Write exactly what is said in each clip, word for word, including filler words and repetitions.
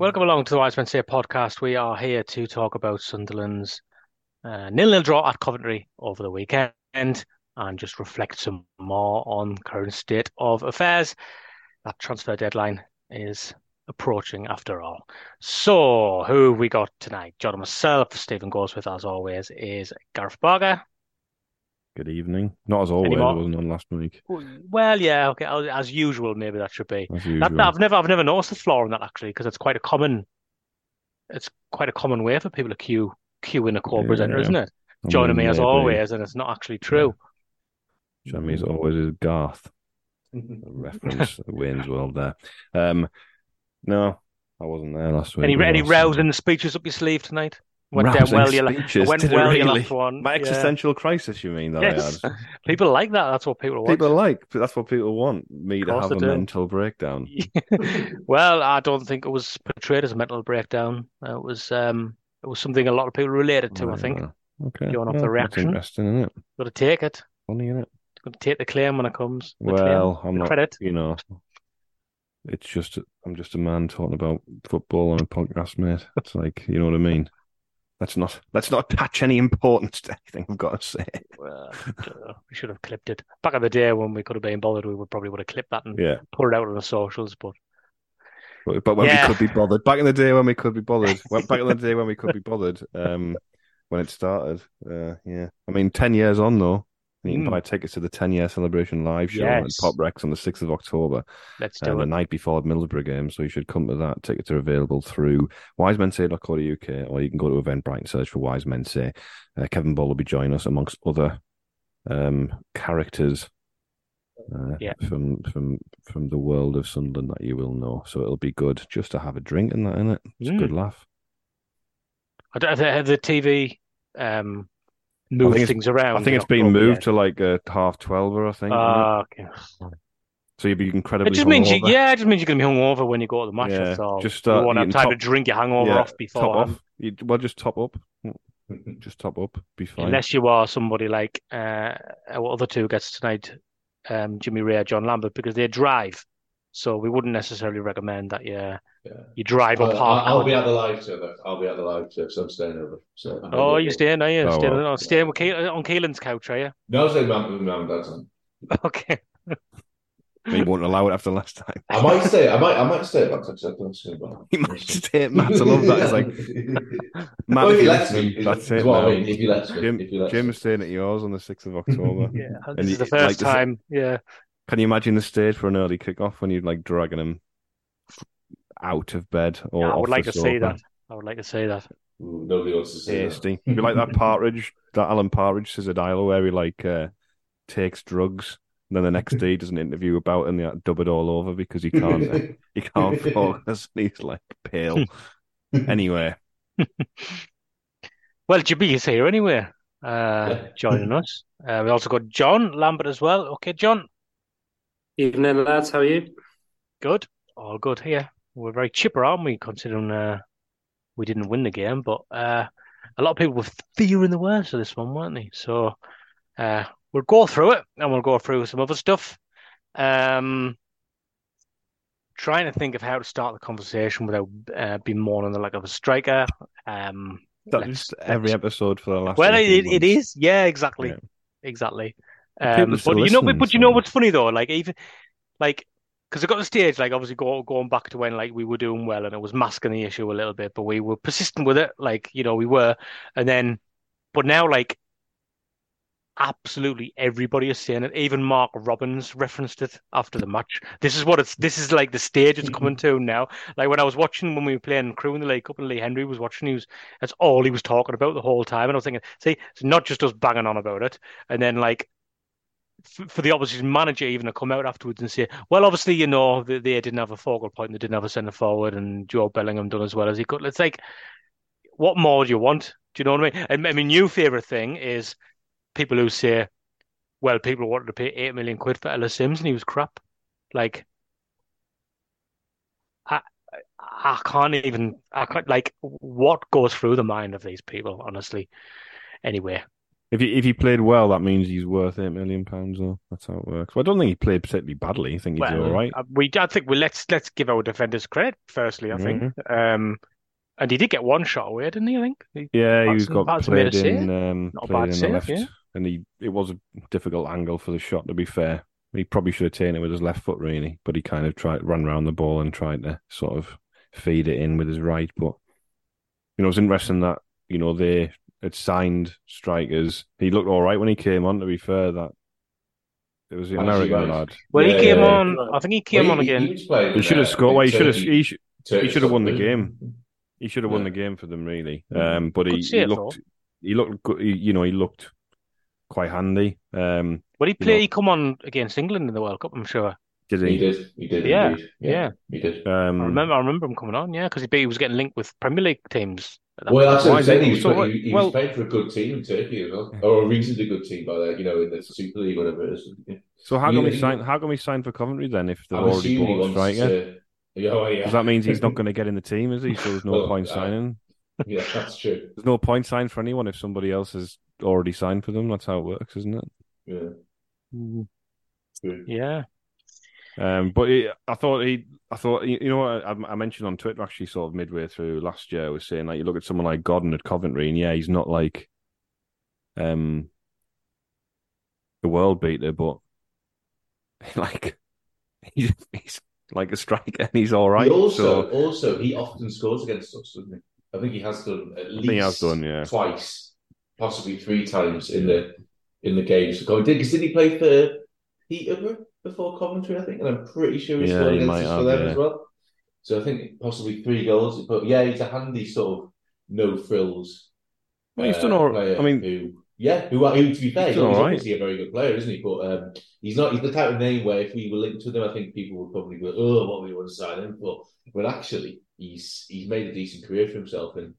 Welcome along to the Wiseman State Podcast. We are here to talk about Sunderland's uh, nil-nil draw at Coventry over the weekend and just reflect some more on current state of affairs. That transfer deadline is approaching after all. So, who we got tonight? John and myself. Stephen Goresworth, as always, is Gareth Barger. Good evening. Not as always, Anymore. It wasn't on last week. Well, yeah, okay. As usual, maybe that should be. That, I've never, I've never noticed the flaw in that actually, because it's quite a common, it's quite a common way for people to queue, queue in a co-presenter, yeah, isn't it? I Joining mean, me as always, and it's not actually true. Yeah. Joining me as always is Garth. A reference, Wayne's World there. Um, no, I wasn't there last week. Any we any rows in the speeches up your sleeve tonight? Went down well, you went well, really? Your last one. My existential yeah. crisis, you mean? That yes. I had. People like that. That's what people want. People like, but that's what people want. Me to have a do. mental breakdown. Well, I don't think it was portrayed as a mental breakdown. It was, um, it was something a lot of people related to. Oh, I think. Okay. Going off yeah, the reaction. Interesting, isn't it? Got to take it. Funny, isn't it? Got to take the claim when it comes. The well, claim, I'm the not. Credit. You know. It's just I'm just a man talking about football on a podcast, mate. It's like, you know what I mean. Let's not let's not attach any importance to anything, I've got to say. Well, we should have clipped it. Back in the day when we could have been bothered, we would probably would have clipped that and yeah. put it out on the socials. But but, but when yeah. we could be bothered. Back in the day when we could be bothered. Back in the day when we could be bothered. Um, when it started. Uh, yeah. I mean, ten years on, though. And you can mm. buy tickets to the ten-year celebration live show yes. at Pop Rex on the sixth of October. Let's do uh, it. The night before the Middlesbrough game, so you should come to that. Tickets are available through wise men say dot co dot U K, or you can go to Eventbrite and search for Wise Men Say. Uh, Kevin Ball will be joining us, amongst other um, characters uh, yeah. from from from the world of Sunderland that you will know. So it'll be good just to have a drink and that, innit? It's mm. a good laugh. I don't have the T V... Um... move things around. I think it's been moved to like uh, half twelve or I think. Ah, uh, okay. So you'll be incredibly. It just hungover. means you, yeah, it just means you're going to be hungover when you go to the match. Yeah, so just start. You won't have time top, to drink your hangover yeah, off before. Top off. You, well, just top up. Just top up. Be fine. Unless you are somebody like uh, what other two gets tonight, um, Jimmy Rea, John Lambert, because they drive. So we wouldn't necessarily recommend that you yeah. you drive up. Uh, half I'll, I'll be at the live server. I'll be at the live server, so I'm staying over. So I'm oh, you're staying, are you? Oh, staying, well. on, staying with Ke- on Keelan's couch, are you? No, I'm staying with my mum and dad's on. Okay. He won't allow it after last time. I might stay. I might. I might stay. That's acceptable. He might stay at Matt. I love that. It's like Matt. Well, if he lets me, that's it. What I mean, if he lets me, Jim, if he lets Jim is staying at yours on the sixth of October. Yeah, and this is the first like, time. This, yeah. Can you imagine the stage for an early kick-off when you're like dragging him out of bed? Or yeah, I would like to see that. I would like to see that. Ooh, nobody wants to see Tasty. that. It'd be like that Partridge, that Alan Partridge Scissor-Dialer where he like uh, takes drugs and then the next day he does an interview about it and they like, dub it all over because he can't uh, he can't focus and he's like pale. Anyway. Well, Jibby is here anyway, uh, joining us. Uh, we also got John Lambert as well. Okay, John. Evening, lads. How are you? Good. All good here. We're very chipper, aren't we, considering uh, we didn't win the game. But uh, a lot of people were fearing the worst of this one, weren't they? So uh, we'll go through it, and we'll go through some other stuff. Um, trying to think of how to start the conversation without uh, being more on the lack of a striker. Um, That's every episode for the last Well, it, it is. Yeah, exactly. Yeah. Exactly. Um, but you know, but so. you know what's funny though, like even like because it got to the stage, like, obviously go, going back to when, like, we were doing well and it was masking the issue a little bit, but we were persistent with it, like, you know, we were. And then, but now, like, absolutely everybody is saying it. Even Mark Robins referenced it after the match. This is what it's, this is like the stage it's coming to now. Like, when I was watching, when we were playing Crew in the League Cup and Lee Henry was watching, he was, that's all he was talking about the whole time. And I was thinking, see, it's not just us banging on about it. And then, like, for the opposition manager even to come out afterwards and say, well, obviously, you know, they, they didn't have a focal point, they didn't have a centre forward, and Jobe Bellingham done as well as he could. It's like, what more do you want? Do you know what I mean? I, I mean, new favourite thing is people who say, well, people wanted to pay eight million quid for Ellis Sims and he was crap. Like, I, I can't even, I can't, like, what goes through the mind of these people, honestly? Anyway. If he, if he played well, that means he's worth eight million pounds, though. That's how it works. Well, I don't think he played particularly badly. I think he well, did all right. We, I think we let's let's give our defenders credit, firstly, I mm-hmm. think. Um, and he did get one shot away, didn't he, I think? Yeah, he was got played in, um, Not played a bad in save, the left. Yeah. And he it was a difficult angle for the shot, to be fair. He probably should have taken it with his left foot, really. But he kind of tried ran around the ball and tried to sort of feed it in with his right. But, you know, it's interesting that, you know, they... It signed strikers. He looked all right when he came on, to be fair. That it was the American lad. Well, yeah, he came yeah. on. I think he came well, on he, again. He, he, he should have scored. Well, he should have. He should. He should have won the game. He should have yeah. won the game for them, really. Um, but he, he looked. Though. He looked. Good, he, you know, he looked quite handy. Um, well, he play. You know, he come on against England in the World Cup, I'm sure. Did he? He did. He did. Yeah. Indeed. Yeah. yeah. He did. Um, I remember. I remember him coming on. Yeah, because he, he was getting linked with Premier League teams. That well, that's what I'm saying. He was, so, he, he well, was playing for a good team in Turkey as well, or a reasonably good team by that, you know, in the Super League, whatever it is. Yeah. So how can we sign? How can we sign for Coventry then if they're already bought a striker? To... Oh, yeah. Because that means he's not going to get in the team, is he? So there's no well, point uh, signing. Yeah, that's true. There's no point signing for anyone if somebody else has already signed for them. That's how it works, isn't it? Yeah. Mm. Yeah. Um, but he, I thought he, I thought you know, I, I mentioned on Twitter actually, sort of midway through last year, I was saying like you look at someone like Godden at Coventry, and yeah, he's not like, um, the world beater, but like he's, he's like a striker, and he's all right. He also, so. also he often scores against us, doesn't he? I think he has done at least he has done, yeah. twice, possibly three times in the in the games. Did did he play for Peterborough? Before Coventry, I think, and I'm pretty sure he's yeah, scored against he us have, for them yeah. as well. So I think possibly three goals, but yeah, he's a handy sort of no frills. Well, he's uh, done all right. I mean, who, yeah, who, who to be fair, he's, he's obviously right. a very good player, isn't he? But um, he's not. He's the type of name where if we were linked with him, I think people would probably go, "Oh, what we want to sign him for." But actually, he's he's made a decent career for himself, and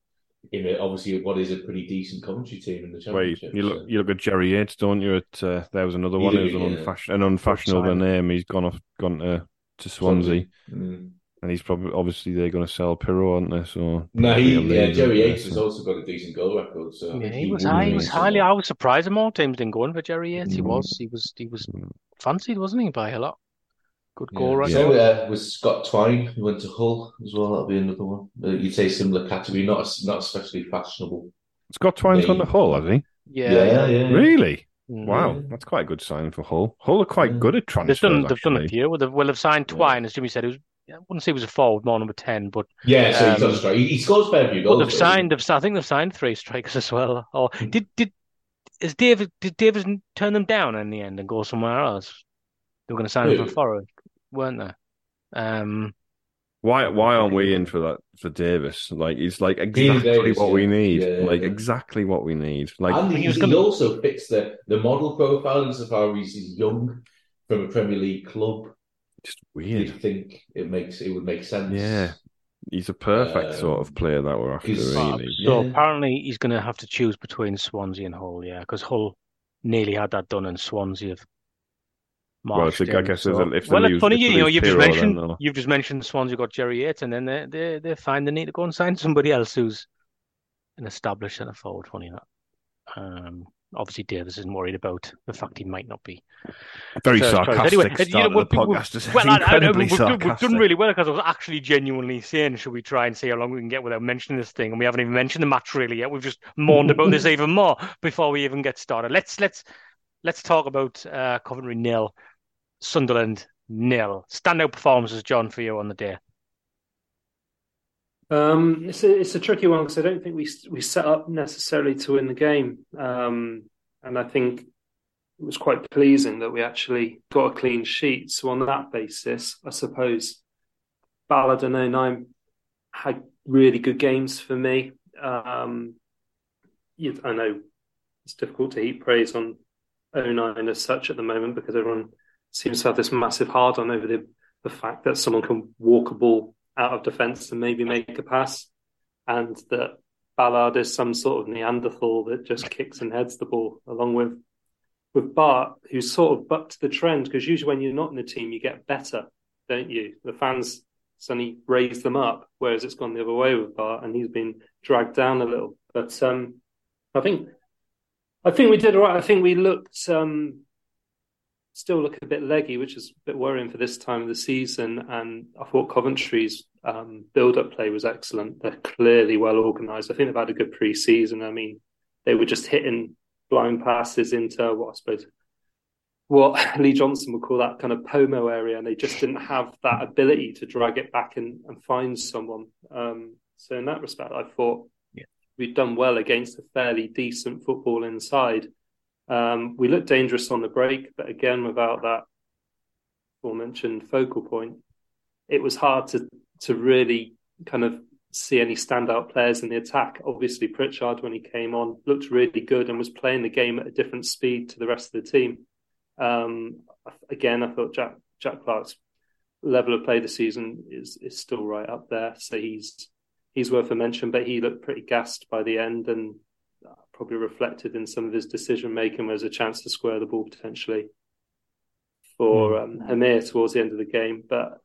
in a, obviously what is a pretty decent Coventry team in the Championship. Wait, you look, so. you look at Jerry Yates, don't you? At uh, there was another one who's yeah. an, unfashion, an unfashionable name. He's gone off, gone to to Swansea, mm. and he's probably obviously they're going to sell Pirro, aren't they? So no, he, yeah, Jerry Yates there, has so. also got a decent goal record. So yeah, he, he was, high, he was highly. I was surprised him all teams didn't go in for Jerry Yates. Mm. He was, he was, he was fancied, wasn't he, by a lot? Good goal, yeah. right? So uh, was Scott Twine, who went to Hull as well. That'll be another one. Uh, you'd say similar category, not a, not especially fashionable. Scott Twine's gone to Hull, has he? Yeah, yeah, yeah. yeah. Really? Mm. Wow, that's quite a good sign for Hull. Hull are quite mm. good at transfers. They've done, they've done a few. Well, they've, well, they've signed Twine, yeah. as Jimmy said. It was, I wouldn't say he was a forward, more number ten, but yeah, so um, he's on strike. He, he scores a fair few goals. They've signed. They've, I think they've signed three strikers as well. Or mm. did did is David? Did Davis turn them down in the end and go somewhere else? They were going to sign him for foreign, weren't they? Um, why why aren't we in for that for Davis? Like it's like exactly Davis, what yeah. we need. Yeah, like yeah. exactly what we need. Like and he, he gonna... also fits the, the model profile insofar as he's young from a Premier League club. Just weird. I think it makes it would make sense. Yeah. He's a perfect um, sort of player that we're after, really. So yeah. apparently he's gonna have to choose between Swansea and Hull, yeah, because Hull nearly had that done and Swansea have Well, it's like, in, I guess so. if they well, lose, it's funny, you know, you've just mentioned then, you've just mentioned Swansea got Jerry Yates, and then they they they find the need to go and sign somebody else who's an established centre forward. Funny that. Um, obviously, Davis isn't worried about the fact he might not be. Very so, sarcastic. Anyway, start you know, we'll, the podcast well, incredibly I, I, sarcastic. We've done really well because I was actually genuinely saying, should we try and see how long we can get without mentioning this thing? And we haven't even mentioned the match really yet. We've just mourned about this even more before we even get started. Let's let's let's talk about uh, Coventry nil. Sunderland nil. Standout performances, John, for you on the day? Um, it's a, it's a tricky one because I don't think we we set up necessarily to win the game. Um, and I think it was quite pleasing that we actually got a clean sheet. So on that basis, I suppose Ballard and O'Nien had really good games for me. Um, I know it's difficult to heap praise on O'Nien as such at the moment because everyone seems to have this massive hard on over the, the fact that someone can walk a ball out of defence and maybe make a pass, and that Ballard is some sort of Neanderthal that just kicks and heads the ball, along with with Bart, who sort of bucked the trend, because usually when you're not in the team, you get better, don't you? The fans suddenly raise them up, whereas it's gone the other way with Bart, and he's been dragged down a little. But um, I think I think we did all right. I think we looked... Um, still look a bit leggy, which is a bit worrying for this time of the season. And I thought Coventry's um, build-up play was excellent. They're clearly well organised. I think they've had a good pre-season. I mean, they were just hitting blind passes into what I suppose what Lee Johnson would call that kind of Pomo area, and they just didn't have that ability to drag it back and, and find someone. Um, so in that respect, I thought yeah. we'd done well against a fairly decent football inside. Um, we looked dangerous on the break, but again, without that aforementioned focal point, it was hard to, to really kind of see any standout players in the attack. Obviously, Pritchard, when he came on, looked really good and was playing the game at a different speed to the rest of the team. Um, again, I thought Jack Jack Clark's level of play this season is is still right up there, so he's he's worth a mention, but he looked pretty gassed by the end and probably reflected in some of his decision-making. There was a chance to square the ball potentially for um, Amir towards the end of the game, but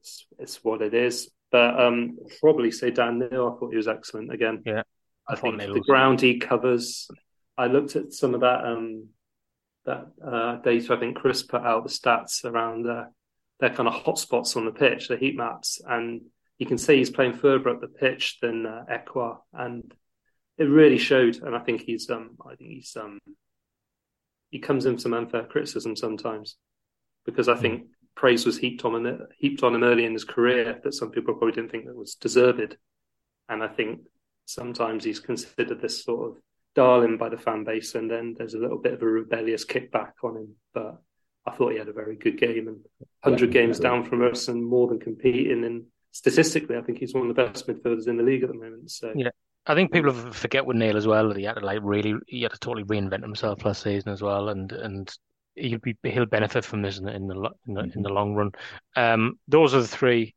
it's, it's what it is. But um, probably say Dan Neil, I thought he was excellent again. Yeah, I, I think the ground he covers. I looked at some of that um, that uh, data I think Chris put out, the stats around uh, their kind of hotspots on the pitch, the heat maps, and you can see he's playing further up the pitch than uh, Ekwah, and it really showed, and I think he's um, I think he's um, he comes in for some unfair criticism sometimes, because I think praise was heaped on him, heaped on him early in his career that some people probably didn't think that was deserved, and I think sometimes he's considered this sort of darling by the fan base, and then there's a little bit of a rebellious kickback on him. But I thought he had a very good game, and one hundred yeah, games yeah. down from us, and more than competing. And statistically, I think he's one of the best midfielders in the league at the moment. So yeah. I think people forget with Neil as well that he had to like really he had to totally reinvent himself last season as well, and and he'll be he'll benefit from this in the in the in the, in the long run. Um, those are the three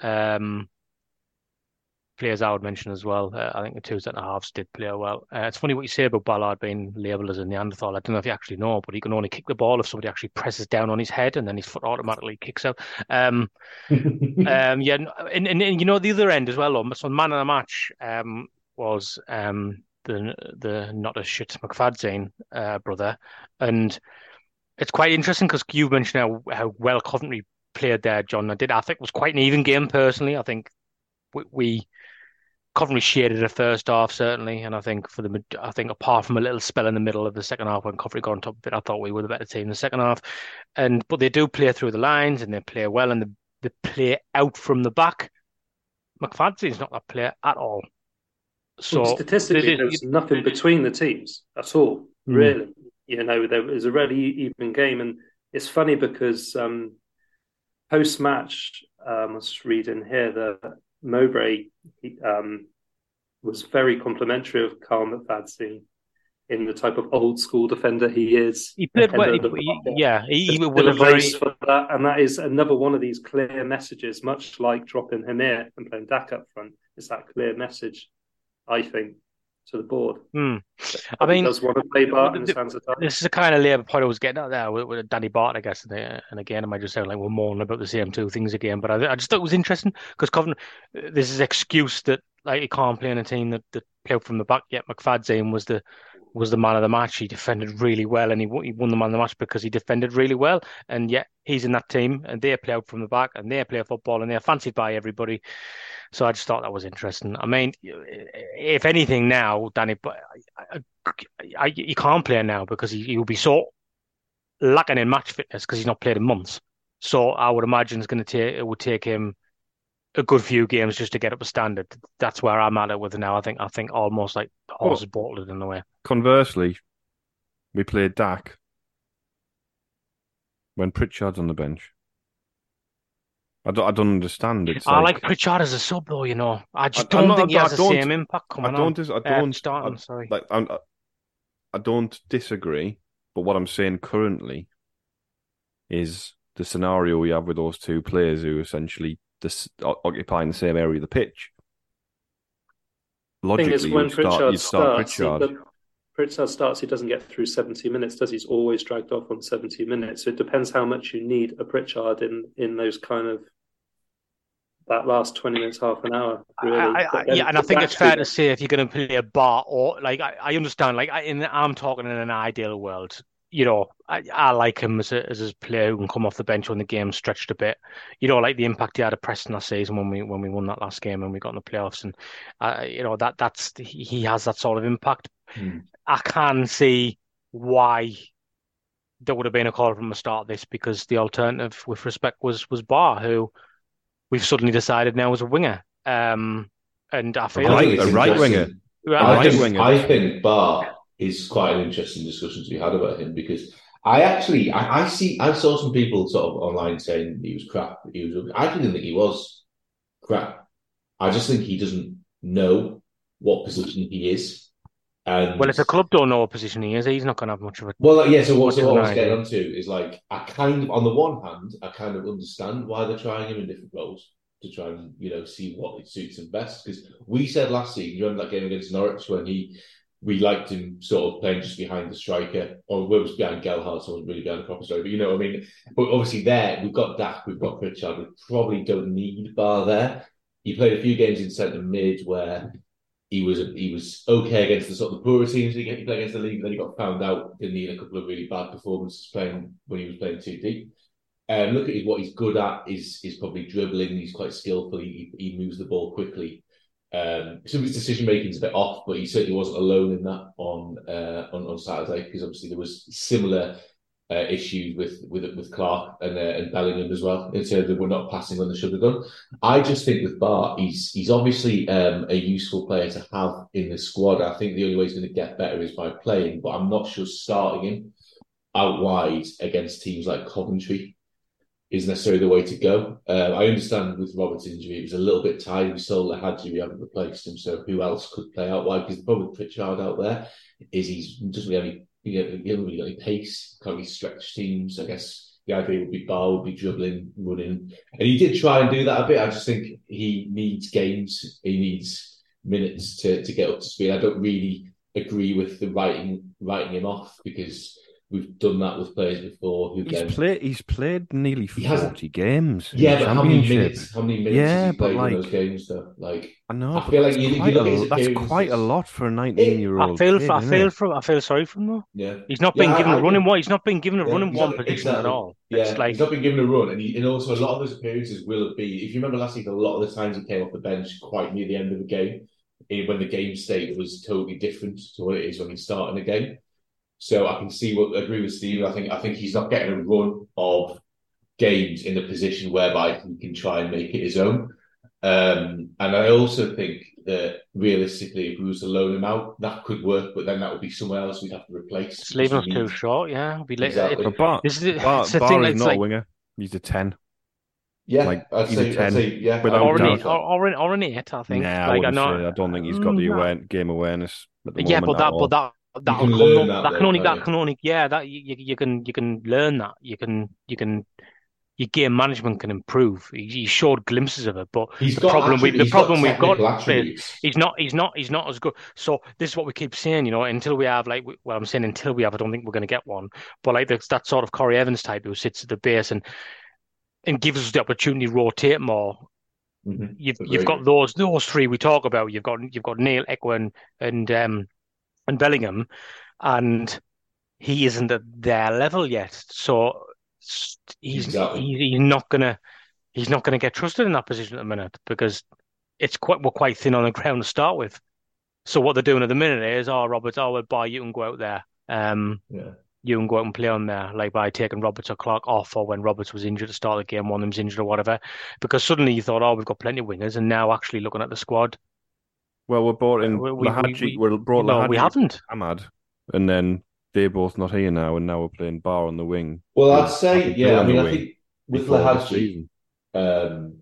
um, players I would mention as well. Uh, I think the two centre halves did play well. Uh, it's funny what you say about Ballard being labelled as a Neanderthal. I don't know if you actually know, but he can only kick the ball if somebody actually presses down on his head, and then his foot automatically kicks out. Um, um, yeah, and, and, and you know the other end as well. Though, so man of the match um, was um, the the not a shit McFadzine uh, brother, and it's quite interesting because you mentioned how, how well Coventry played there, John. I did. I think it was quite an even game personally. I think we. we Coventry shaded a first half certainly, and I think for the I think apart from a little spell in the middle of the second half when Coventry got on top of it, I thought we were the better team in the second half. And but they do play through the lines and they play well, and they, they play out from the back. McFadzine's not that player at all. So well, statistically, there was nothing between the teams at all. Really, mm. you know, there was a really even game, and it's funny because um, post match, um, I was just reading here that Mowbray he, um, was very complimentary of Carl McFadzine in the type of old school defender he is. He played well, he, he, yeah. He, he was a very... for that, and that is another one of these clear messages, much like dropping Hamir and playing Dak up front. It's that clear message, I think, to the board. Mm. I mean, does want to play Bart in the stands of time. This is the kind of Labour point I was getting out there with, with Danny Bart, I guess. And, and again, I might just sound like we're mourning about the same two things again. But I, I just thought it was interesting because Coventry, there's this excuse that like he can't play in a team that, that played from the back. Yet McFadzine was the was the man of the match. He defended really well, and he won, he won the man of the match because he defended really well. And yet he's in that team, and they play out from the back, and they play football, and they're fancied by everybody. So I just thought that was interesting. I mean, if anything now, Danny, I, I, I, he can't play now because he, he'll be so lacking in match fitness because he's not played in months. So I would imagine it's going to take it would take him a good few games just to get up a standard. That's where I'm at it with now. I think I think almost like the horse is bolted in a way. Conversely, we played Dak when Pritchard's on the bench. I don't, I don't understand. It's I like, like Pritchard as a sub, though. You know, I just I, don't not, think I, he has I the same impact coming on. I don't. On. I don't. Uh, starting, I, sorry. Like, I'm, I don't disagree, but what I'm saying currently is the scenario we have with those two players who essentially dis- occupying the same area of the pitch. Logically, the thing is when Pritchard start, starts, start Pritchard. He, Pritchard starts, he doesn't get through seventy minutes, does he? He's always dragged off on seventy minutes. So it depends how much you need a Pritchard in, in those kind of that last twenty minutes, half an hour. Really. I, I, yeah, and I think it's fair to say if you're going to play a bar or like I, I understand. Like I, in, I'm talking in an ideal world. You know, I, I like him as a, as a player who can come off the bench when the game's stretched a bit. You know, like the impact he had at Preston last season when we when we won that last game and we got in the playoffs, and uh, you know that that's he has that sort of impact. Hmm. I can see why there would have been a call from the start of this because the alternative, with respect, was was Barr, who we've suddenly decided now is a winger, um, and I feel like a right winger. I think, I think Barr is quite an interesting discussion to be had about him because I actually, I, I see, I saw some people sort of online saying he was crap. He was, I didn't think he was crap. I just think he doesn't know what position he is. And well, if the club don't know what position he is, he's not going to have much of a... Well, like, yeah, so what, so what I was getting onto is like, I kind of, on the one hand, I kind of understand why they're trying him in different roles to try and, you know, see what suits him best. Because we said last season, you remember that game against Norwich when he... We liked him sort of playing just behind the striker, or where was behind Gelhardt, so wasn't really behind the proper striker, but you know what I mean? But obviously there, we've got Dak, we've got Pritchard, we probably don't need Barr there. He played a few games in centre mid where he was he was okay against the sort of the poorer teams, he played against the league, then he got found out, didn't he, in a couple of really bad performances playing when he was playing too deep. Um, look at what he's good at is, is probably dribbling, he's quite skillful, he, he moves the ball quickly. Um, some of his decision making is a bit off, but he certainly wasn't alone in that on uh, on, on Saturday because obviously there was similar uh, issues with with with Clark and uh, and Bellingham as well in terms of we're not passing when they should have done. I just think with Barr, he's he's obviously um, a useful player to have in the squad. I think the only way he's going to get better is by playing, but I'm not sure starting him out wide against teams like Coventry is necessarily the way to go. Um, I understand with Roberts' injury, it was a little bit tired. We sold Lihadji, we haven't replaced him, so who else could play out wide? Because the problem with Pritchard out there is he doesn't really have any, you know, he hasn't really got any pace, can't really stretch teams. I guess the idea would be Barr would be dribbling, running. And he did try and do that a bit. I just think he needs games, he needs minutes to, to get up to speed. I don't really agree with the writing, writing him off because... We've done that with players before. Who he's, play, he's played nearly forty he games. Yeah, but how many minutes? How many minutes yeah, has he played like, in those games? Though, like I know, I feel like you, you look a, that's quite a lot for a nineteen-year-old. I feel, kid, I feel for, I feel sorry for him though. Yeah, he's not been yeah, given I, a running one. He's not been given a yeah, running one position exactly. at all. Yeah, it's like, he's not been given a run, and, he, and also a lot of his appearances will be. If you remember last season, a lot of the times he came off the bench quite near the end of the game, when the game state was totally different to what it is when he's starting a game. So I can see what agree with Steve. I think I think he's not getting a run of games in a position whereby he can try and make it his own. Um, and I also think that realistically, if we was to loan him out, that could work. But then that would be somewhere else we'd have to replace. It's leaving us too short. Yeah, be exactly. But Barr is not a winger. He's a ten. Yeah, like, I'd, he's say, a ten I'd say yeah. Or an eight, or, or, an, or an eight, I think. Nah, like, I, I, not, I don't think he's got the no. aware, game awareness. At the yeah, but that, all. but that. That can, come, that, that, can only, that can only yeah that you, you can you can learn that you can you can your game management can improve. He, he showed glimpses of it, but he's the got problem attributes. we the he's problem got we've got is he's not he's not he's not as good. So this is what we keep saying, you know, until we have like well, I'm saying until we have, I don't think we're going to get one. But like there's that sort of Corey Evans type who sits at the base and and gives us the opportunity to rotate more. Mm-hmm. You've Agreed. you've got those those three we talk about. You've got you've got Neil, Ekwah, and, and um. and Bellingham, and he isn't at their level yet. So he's exactly. he, he's not gonna he's not gonna get trusted in that position at the minute because it's quite we're quite thin on the ground to start with. So what they're doing at the minute is, oh Roberts, oh well, Barr, you can go out there. Um, yeah. you can go out and play on there, like by taking Roberts or Clark off, or when Roberts was injured at the start of the game, one of them's injured or whatever, because suddenly you thought, oh, we've got plenty of wingers, and now actually looking at the squad. Well, we're brought in we, Lihadji, we, we, we're brought no, Lihadji, we haven't. Amad, and then they're both not here now, and now we're playing Barr on the wing. Well, I'd say, yeah, I mean, I think with Lihadji, um,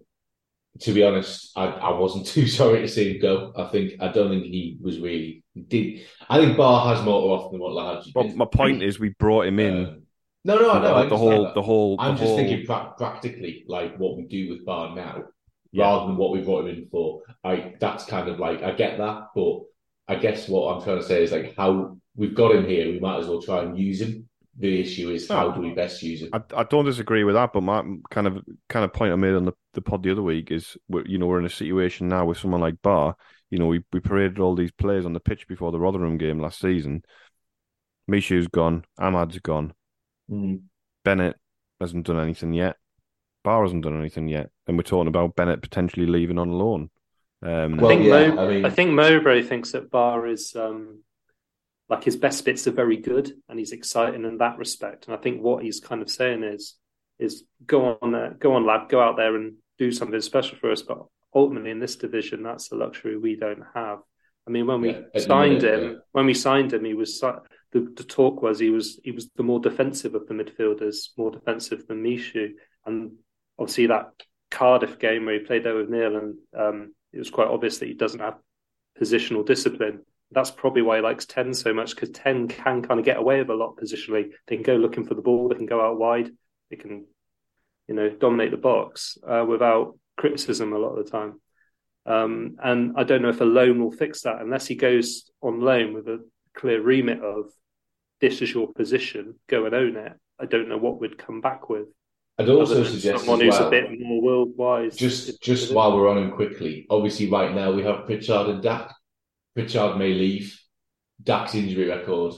to be honest, I, I wasn't too sorry to see him go. I think I don't think he was really did. I think Barr has more often than what Lihadji. But my point is, we brought him in. Um, no, no, no. Like the whole, that. the whole. I'm the just whole... thinking pra- practically, like what we do with Barr now, yeah. rather than what we brought him in for. I that's kind of like I get that, but I guess what I'm trying to say is like how we've got him here, we might as well try and use him. The issue is how do we best use it? I, I don't disagree with that, but my kind of kind of point I made on the, the pod the other week is, we're, you know, we're in a situation now with someone like Barr. You know, we, we paraded all these players on the pitch before the Rotherham game last season. Mishu's gone, Ahmad's gone, mm. Bennett hasn't done anything yet, Barr hasn't done anything yet, and we're talking about Bennett potentially leaving on loan. Um, well, I, think yeah, Mo- I, mean... I think Mowbray thinks that Barr is. Um... Like his best bits are very good, and he's exciting in that respect. And I think what he's kind of saying is, is go on, uh, go on, lad, go out there and do something special for us. But ultimately, in this division, that's the luxury we don't have. I mean, when we yeah, signed minute, him, yeah. when we signed him, he was the, the talk was he was he was the more defensive of the midfielders, more defensive than Mishu. And obviously, that Cardiff game where he played there with Neil, and um, it was quite obvious that he doesn't have positional discipline. That's probably why he likes ten so much, because ten can kind of get away with a lot positionally. They can go looking for the ball. They can go out wide. They can, you know, dominate the box uh, without criticism a lot of the time. Um, and I don't know if a loan will fix that unless he goes on loan with a clear remit of this is your position, go and own it. I don't know what we'd come back with. I'd also suggest someone who's well, a bit more world-wise. Just, just while we're on him quickly, obviously right now we have Pritchard and Dak. Pritchard may leave. Dak's injury record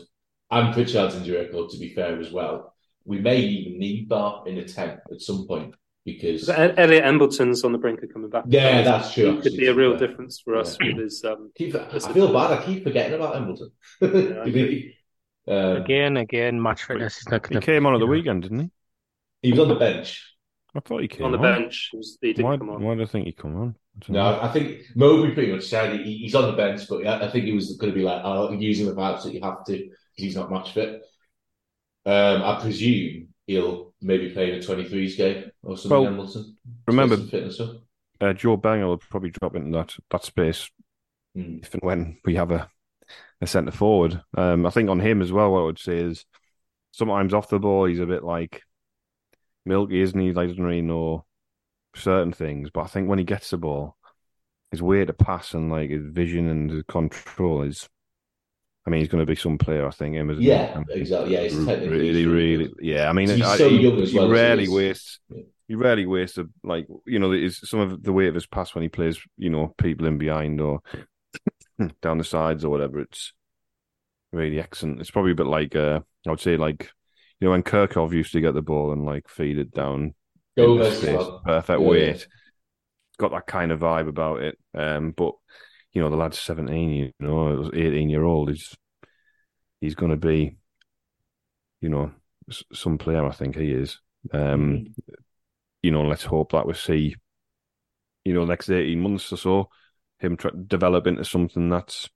and Pritchard's injury record, to be fair, as well. We may even need Barr in a ten at some point because Elliot Embleton's on the brink of coming back. Yeah, that's true. It could be a real yeah. difference for us. Yeah. With his, um, keep, I feel bad. I keep forgetting about Embleton. Yeah, um, again, again, match fitness. He gonna, came on at the know. weekend, didn't he? He was on the bench. I thought he came on the on. bench. He didn't why, come on. Why do I think he come on? I no, know. I think Mowbray pretty much said he, he's on the bench, but I think he was going to be like, "I'll use him if I absolutely have to because he's not match fit." Um, I presume he'll maybe play in a twenty-threes game or something. Well, Embleton. Remember, uh, Jobe Bellingham will probably drop into that that space mm. if and when we have a a centre forward. Um, I think on him as well. What I would say is sometimes off the ball, he's a bit like. Milky, isn't he? Like, doesn't really know certain things, but I think when he gets the ball, his way to pass and like his vision and his control is. I mean, he's going to be some player. I think him as yeah, he? exactly. Yeah, he's really, really, really, yeah. I mean, he's I, so he, young as well. He rarely he wastes. Yeah. He rarely wastes a, like you know is some of the weight of his pass when he plays. You know, people in behind or down the sides or whatever. It's really excellent. It's probably a bit like uh, I would say like. You know, when Kirkov used to get the ball and like feed it down, space, perfect yeah, weight. Yeah. Got that kind of vibe about it. Um, but you know, the lad's seventeen. You know, it was eighteen year old. He's he's going to be, you know, some player. I think he is. Um, mm-hmm. You know, let's hope that we see, you know, next eighteen months or so, him try- develop into something that's,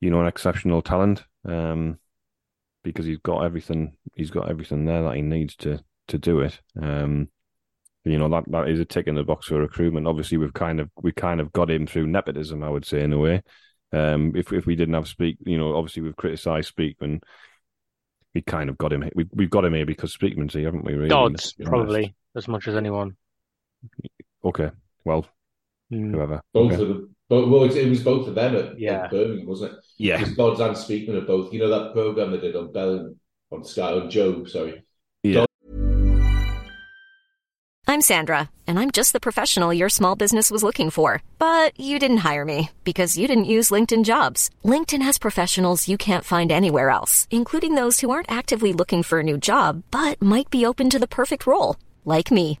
you know, an exceptional talent. Um. Because he's got everything, he's got everything there that he needs to to do it. Um, you know that, that is a tick in the box for recruitment. Obviously, we've kind of we kind of got him through nepotism, I would say, in a way. Um, if if we didn't have Speak, you know, obviously we've criticised Speakman. We kind of got him. We we've got him here because Speakman's here, haven't we? Really, Dodds probably as much as anyone. Okay, well, mm. whoever. Both okay. of them. But well, it was both of them at, yeah. at Birmingham, wasn't it? Yeah, because Dodds and Speakman are both. You know that program they did on Bellingham, on Sky, on Jobe. Sorry. Yeah. I'm Sandra, and I'm just the professional your small business was looking for. But you didn't hire me because you didn't use LinkedIn Jobs. LinkedIn has professionals you can't find anywhere else, including those who aren't actively looking for a new job but might be open to the perfect role, like me.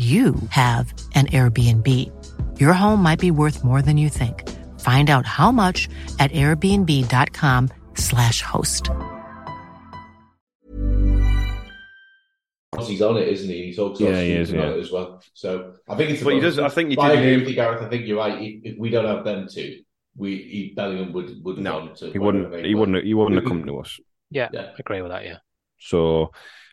you have an Airbnb. Your home might be worth more than you think. Find out how much at airbnb dot com slash host. He's on it, isn't he? He talks yeah, he is, about yeah. it as well. So I think it's. But he does. I think you do. I agree with you, Gareth. I think you're right. If we don't have them two, we he, Bellingham would wouldn't. No, to he wouldn't. He wouldn't. Play. He wouldn't have come to us. Yeah, yeah, I agree with that. Yeah. So.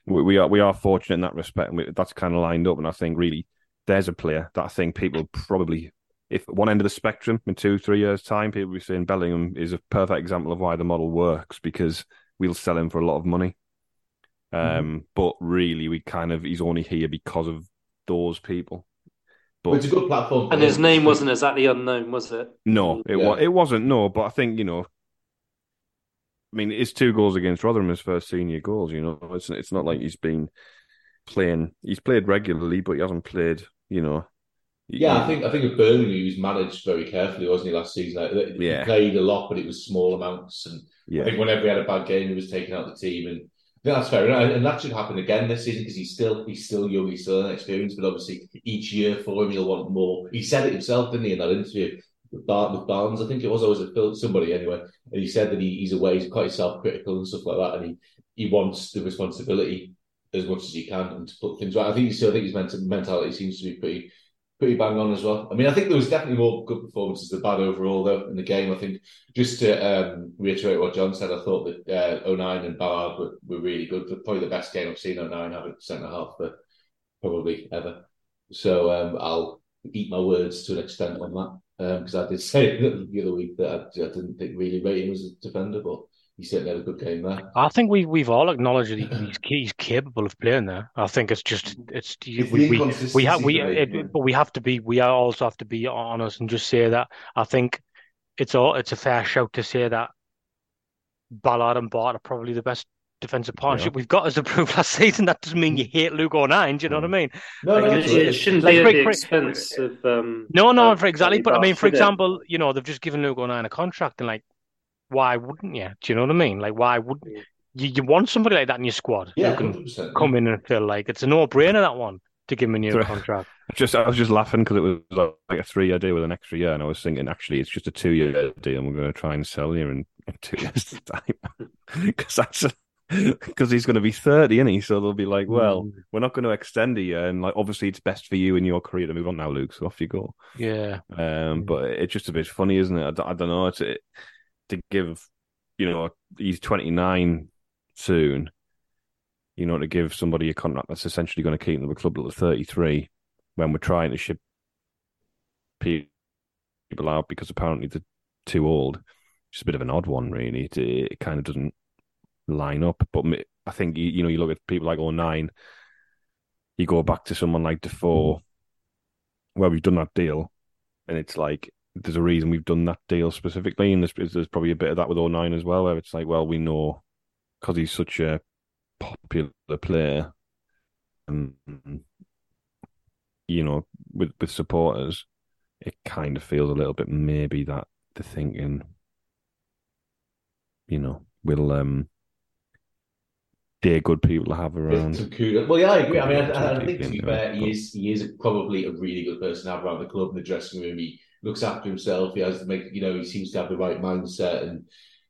We are we are fortunate in that respect, and we, that's kind of lined up. And I think really, there's a player that I think people probably, if one end of the spectrum in two three years' time, people will be saying Bellingham is a perfect example of why the model works, because we'll sell him for a lot of money. Um, mm-hmm. But really, we kind of he's only here because of those people. But, but it's a good platform, and his name wasn't exactly unknown, was it? No, it yeah. was it wasn't. No, but I think you know. I mean, it's two goals against Rotherham, his first senior goals, you know. It's it's not like he's been playing. He's played regularly, but he hasn't played, you know. Yeah, I think I think of Birmingham, he was managed very carefully, wasn't he, last season? He yeah. played a lot, but it was small amounts. And yeah. I think whenever he had a bad game, he was taking out the team. And I think that's fair enough. And that should happen again this season, because he's still he's still young, he's still inexperienced. But obviously, each year for him, he'll want more. He said it himself, didn't he, in that interview? With Barnes, I think it was always a film, somebody anyway, and he said that he, he's away, he's quite self-critical and stuff like that, and he, he wants the responsibility as much as he can and to put things right. I think he's still, I think his mentality seems to be pretty pretty bang on as well. I mean, I think there was definitely more good performances than bad overall though in the game. I think just to um, reiterate what John said, I thought that uh, O'Nien and Ballard were, were really good. Probably the best game I've seen O'Nien have at centre half, but probably ever. So um, I'll eat my words to an extent on that. Because um, I did say the other week that I, I didn't think really rating was a defender, but he certainly had a good game there. I think we we've all acknowledged that he's, he's capable of playing there. I think it's just it's, it's we we we have we it, it, but we have to be we also have to be honest and just say that I think it's all it's a fair shout to say that Ballard and Bart are probably the best defensive partnership yeah. we've got as a proof last season. That doesn't mean you hate Luke or Nine, do you know what I mean? No, like, no it, it shouldn't like, be at the for, expense for, of... Um, no, no, of, for exactly, but I mean, for example, it. you know, they've just given Luke or Nine a contract, and like, why wouldn't you? Do you know what I mean? Like, why wouldn't you? You, you want somebody like that in your squad yeah, who can one hundred percent come in and feel like it's a no-brainer, that one, to give him a new contract. Just, I was just laughing because it was like a three-year deal with an extra year, and I was thinking, actually, it's just a two-year deal, and we're going to try and sell you in, in two years' time. Because that's a Because he's going to be thirty, isn't he? So they'll be like, well, mm. we're not going to extend a year. And like, obviously, it's best for you in your career to move on now, Luke. So off you go. Yeah. Um, but it's just a bit funny, isn't it? I, I don't know. It's, it, to give, you know, he's twenty-nine soon, you know, to give somebody a contract that's essentially going to keep them at the club at thirty-three when we're trying to ship people out because apparently they're too old. It's a bit of an odd one, really. It, it kind of doesn't line up, but I think you know you look at people like O'Nien. You go back to someone like Defoe, where we've done that deal, and it's like there's a reason we've done that deal specifically, and there's, there's probably a bit of that with O'Nien as well, where it's like, well, we know because he's such a popular player, and you know with with supporters, it kind of feels a little bit maybe that the thinking, you know, will um. they're good people to have around. Well, yeah, I agree. I mean, I, I think to be fair, he is, he is probably a really good person to have around the club in the dressing room. He looks after himself. He has to make, you know, he seems to have the right mindset. And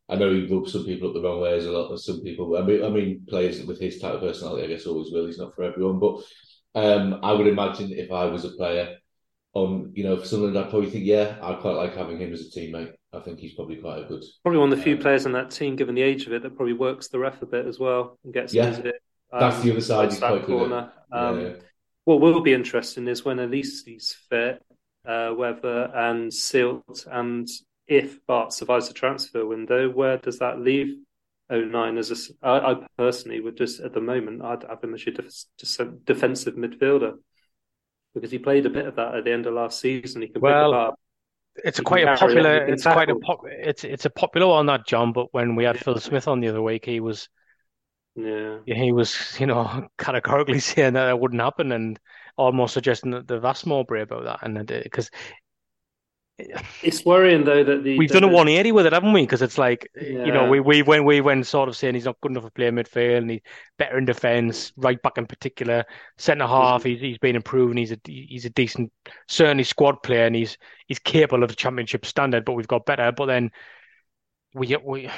I know he rubs some people up the wrong ways a lot. Of some people, I mean, I mean, players with his type of personality, I guess, always will. He's not for everyone. But um, I would imagine if I was a player, um, you know, for Sunderland, I'd probably think, yeah, I'd quite like having him as a teammate. I think he's probably quite a good... Probably one of the few um, players on that team, given the age of it, that probably works the ref a bit as well and gets yeah, a bit... Um, that's the other side. He's quite good. Um, yeah, yeah. What will be interesting is when Elise's fit, uh, whether and Silt, and if Bart survives the transfer window, where does that leave O'Nien as a, I, I personally would just, at the moment, I'd have him as your def, just a defensive midfielder, because he played a bit of that at the end of last season. He can well, pick it up. It's quite a popular. It's tackle. quite a pop, It's it's a popular one, that John. But when we had yeah. Phil Smith on the other week, he was, yeah, he was, you know, categorically saying that it wouldn't happen, and almost suggesting that they've asked Mowbray about that, and because. It's worrying though that the, we've the, done a one eighty with it, haven't we? Because it's like yeah. you know we we went we went sort of saying he's not good enough to play midfield, and he's better in defence, right back in particular, centre half. Mm-hmm. He's he's been improving. He's a he's a decent, certainly squad player, and he's he's capable of the Championship standard. But we've got better. But then we we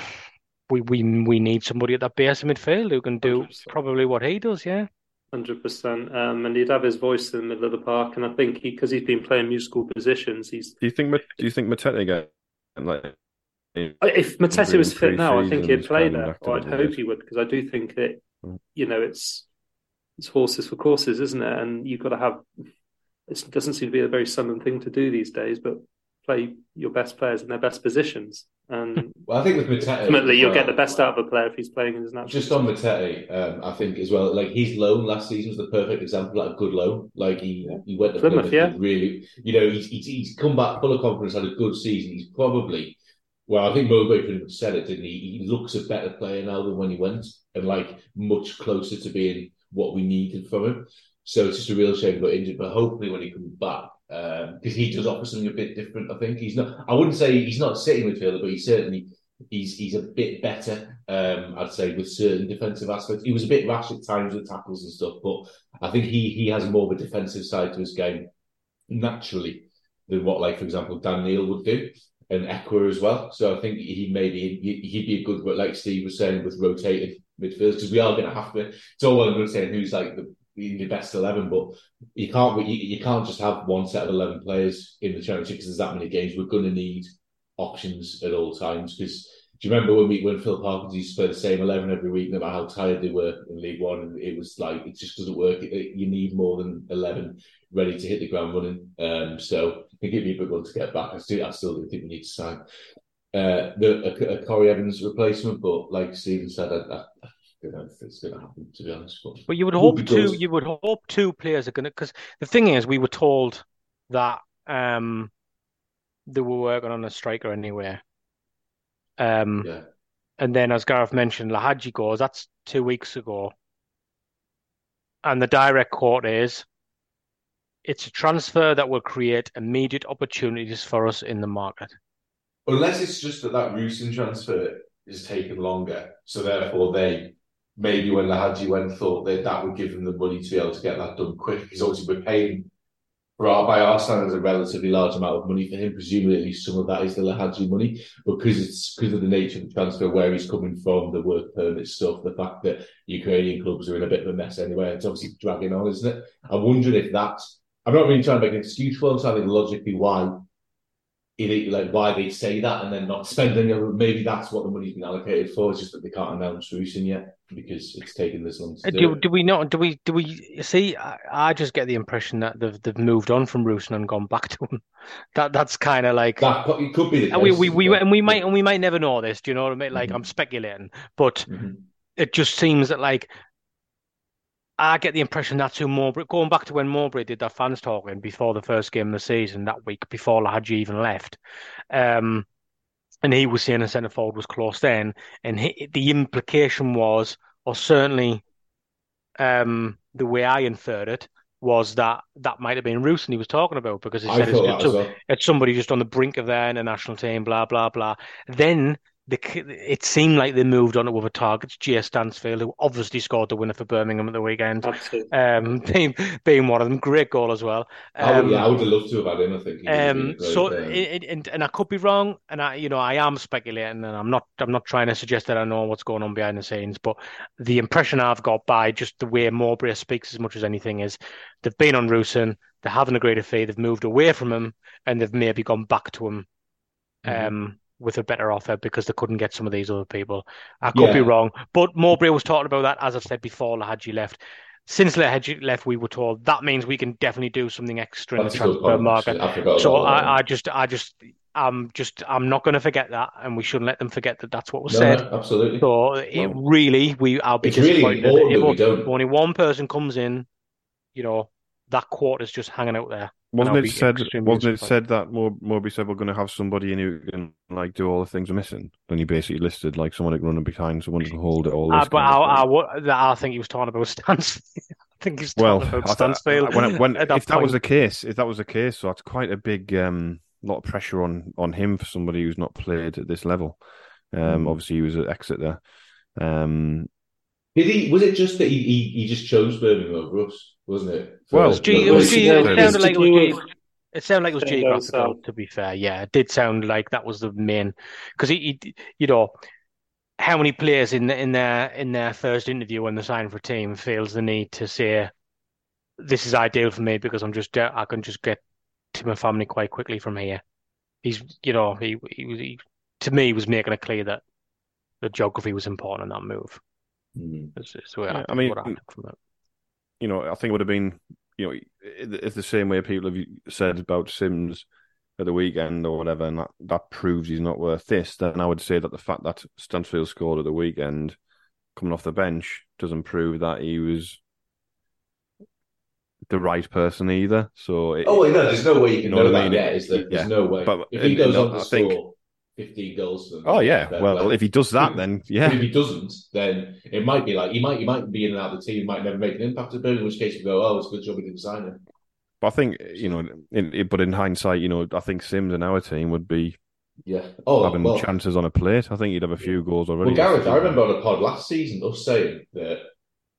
we we, we need somebody at that base of midfield who can do one hundred percent probably what he does. Yeah, hundred um, percent. And he'd have his voice in the middle of the park. And I think he, because he's been playing musical positions, he's. Do you think? Do you think Matete again? Like, if Matete was fit now, I think he'd play there. Or I'd hope he would, because I do think that you know it's it's horses for courses, isn't it? And you've got to have. It doesn't seem to be a very common thing to do these days, but play your best players in their best positions. And well, I think with Matete, ultimately you'll well, get the best out of a player if he's playing in his natural. Just on Matete, um, I think as well, like his loan last season was the perfect example of like a good loan. Like he, he went to Plymouth, yeah. really, you know, he's, he's come back full of confidence, had a good season. He's probably, well, I think Mowbray pretty much said it, didn't he? He looks a better player now than when he went, and like much closer to being what we needed from him. So it's just a real shame he got injured, but hopefully when he comes back. Because um, he does offer something a bit different, I think. He's not. I wouldn't say he's not a sitting midfielder, but he certainly he's he's a bit better. Um, I'd say with certain defensive aspects, he was a bit rash at times with tackles and stuff. But I think he he has more of a defensive side to his game naturally than what, like for example, Dan Neil would do, and Ekwah as well. So I think he maybe he, he'd be a good, like Steve was saying, with rotated midfielders, because we are going to have to. It's all well and good saying who's like the. In the best eleven, but you can't you, you can't just have one set of eleven players in the Championship, because there's that many games. We're going to need options at all times. Because do you remember when we when Phil Parkins used to play the same eleven every week, no matter how tired they were in League One? And it was like it just doesn't work. It, it, you need more than eleven ready to hit the ground running. Um, so I think it'd be a good one to get back. I still I still think we need to sign uh, the a, a Corey Evans replacement, but like Stephen said, I. I I don't know if it's going to happen, to be honest. But, but you would hope two. You would hope two players are going to. Because the thing is, we were told that um, they were working on a striker anyway. Um, yeah. And then, as Gareth mentioned, Lihadji goes. That's two weeks ago. And the direct quote is, "It's a transfer that will create immediate opportunities for us in the market." Unless it's just that that Rusyn transfer is taking longer, so therefore they. Maybe when Lihadji went, thought that that would give them the money to be able to get that done quick, because obviously we're paying, for our, by our standards, a relatively large amount of money for him. Presumably, at least some of that is the Lihadji money, because it's because of the nature of the transfer, where he's coming from, the work permit stuff, the fact that Ukrainian clubs are in a bit of a mess anyway. It's obviously dragging on, isn't it? I'm wondering if that's. I'm not really trying to make an excuse for him, so I think logically why. It, like why they say that and then not spend any of it. Maybe that's what the money's been allocated for. It's just that they can't announce Rusyn yet because it's taken this long to do. Do, do we not? Do we? Do we? See, I, I just get the impression that they've they've moved on from Rusyn and gone back to him. That that's kind of like that. It could be. The case, we we, we and we might and we might never know this. Do you know what I mean? Like mm-hmm. I'm speculating, but mm-hmm. it just seems that like. I get the impression that's who Mowbray, going back to when Mowbray did that fans talking before the first game of the season that week, before Lihadji even left. Um, and he was saying a centre forward was close then. And he, the implication was, or certainly um, the way I inferred it, was that that might have been Rusyn he was talking about, because he said it's, it's, well. it's somebody just on the brink of their international team, blah, blah, blah. Then. The, it seemed like they moved on to other targets. Jay Stansfield, who obviously scored the winner for Birmingham at the weekend, um, being, being one of them, great goal as well. Um, oh, yeah, I would have loved to have had him. I think. Um, so, it, it, and I could be wrong, and I, you know, I am speculating, and I'm not, I'm not trying to suggest that I know what's going on behind the scenes. But the impression I've got by just the way Mowbray speaks, as much as anything, is they've been on Rusyn, they haven't agreed a fee, they've moved away from him, and they've maybe gone back to him. Mm-hmm. Um, with a better offer because they couldn't get some of these other people. I could yeah. be wrong. But Mowbray was talking about that, as I've said before, Lihadji left. Since Lihadji left, we were told that means we can definitely do something extra That's in the transfer market. I so I, I just I just I'm just, I'm not going to forget that, and we shouldn't let them forget that that's what was no, said. No, absolutely. So it well, really, we I'll be disappointed really if, we if only one person comes in, you know, that quarter's just hanging out there. Wasn't it said? Wasn't it said that Mor- Morby said we're going to have somebody in who can like do all the things we're missing? Then he basically listed like someone who can run behind, someone who can hold it all. Uh, but I, I, I think he was talking about Stansfield. I think he's talking well, about Stansfield. When, when, that if that point. was the case, if that was the case, so that's quite a big um, lot of pressure on on him for somebody who's not played at this level. Um, mm-hmm. Obviously, he was at Exeter. Um, Did he? Was it just that he he, he just chose Birmingham over us? Wasn't it? For well, G, it, was G, it, sounded like it, was G, it sounded like it was geographical, to be fair. Yeah, it did sound like that was the main... Because, he, he, you know, how many players in in their in their first interview when they sign for a team feels the need to say, this is ideal for me because I'm just I can just get to my family quite quickly from here. He's, you know, he, he, he to me, was making it clear that the geography was important in that move. Mm. That's, that's the way yeah, I, I mean... What I took from it. You know, I think it would have been, you know, it's the same way people have said about Sims at the weekend or whatever, and that, that proves he's not worth this. Then I would say that the fact that Stansfield scored at the weekend, coming off the bench, doesn't prove that he was the right person either. So, it, oh, no, there's no way you can know, know that I mean? yet. Is there? There's yeah. no way. But if he goes on to score fifteen goals, then oh yeah. Then, well, like, if he does that, if, then yeah. If he doesn't, then it might be like he might, he might be in and out of the team, might never make an impact at Birmingham. In which case, you go, oh, it's a good job we didn't sign him. But I think you know, in, in, but in hindsight, you know, I think Sims and our team would be yeah oh, having well, chances on a plate. I think he'd have a few yeah. goals already. Well, Gareth, I remember on a pod last season us saying that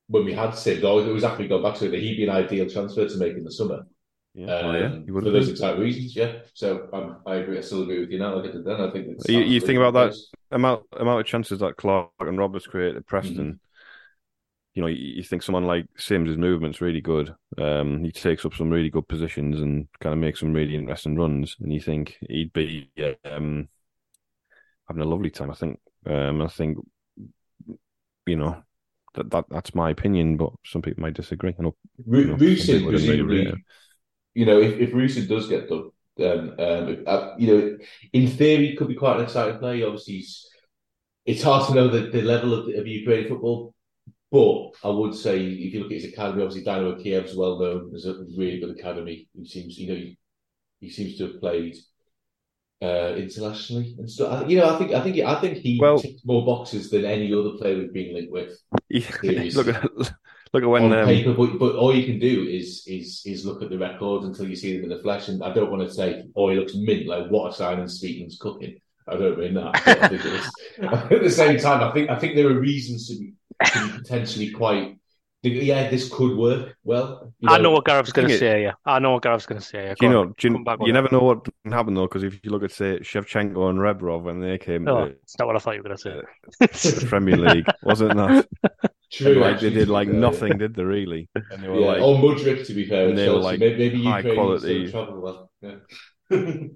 when we had Sims, oh, it was after we got back to it that he'd be an ideal transfer to make in the summer. Yeah, um, well, yeah. For those been. exact reasons, yeah. So um, I agree. I still agree with you now. I think then I think you, you think about that amount amount of chances that Clark and Roberts create at Preston. Mm-hmm. You know, you, you think someone like Sims' movement's really good. Um, he takes up some really good positions and kind of makes some really interesting runs. And you think he'd be um, having a lovely time. I think. Um, I think. You know. That, that that's my opinion, but some people might disagree. I know. R- you know Rusyn, Rusyn, You know, if, if Rusyn does get done, then, um, uh, you know, in theory, could be quite an exciting play. Obviously, he's, it's hard to know the, the level of, of Ukrainian football, but I would say, if you look at his academy, obviously, Dynamo Kiev's well known as a really good academy. He seems, you know, he, he seems to have played uh, internationally and stuff. You know, I think I think I think he well, ticked more boxes than any other player we've been linked with. Yeah, look at Look at when on paper, um, but, but all you can do is is is look at the records until you see them in the flesh. And I don't want to say, oh, he looks mint, like what a sign and Speakman's cooking. I don't mean that. But I think it is. At the same time, I think I think there are reasons to be, to be potentially quite. Yeah, this could work well. You know, I know what Gareth's going to say. Yeah, I know what Gareth's going to say. You know, you, you never know what can happen though, because if you look at say Shevchenko and Rebrov when they came, oh, it's not what I thought you were going to say. The Premier League wasn't that. True, like they did like fair, nothing, yeah. did they really? And they were yeah. like, or Mudrick, to be fair, and they were like maybe, maybe high quality. Well. Yeah,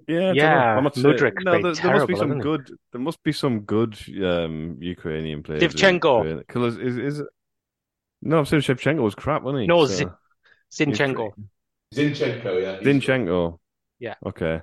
yeah, yeah Mudrick. No, there, terrible, there must be some good. It? There must be some good um, Ukrainian players. Shevchenko, because is, is is no, I'm saying Shevchenko was crap, wasn't he? No, so, Zinchenko. Zinchenko, yeah, Zinchenko, yeah. Okay.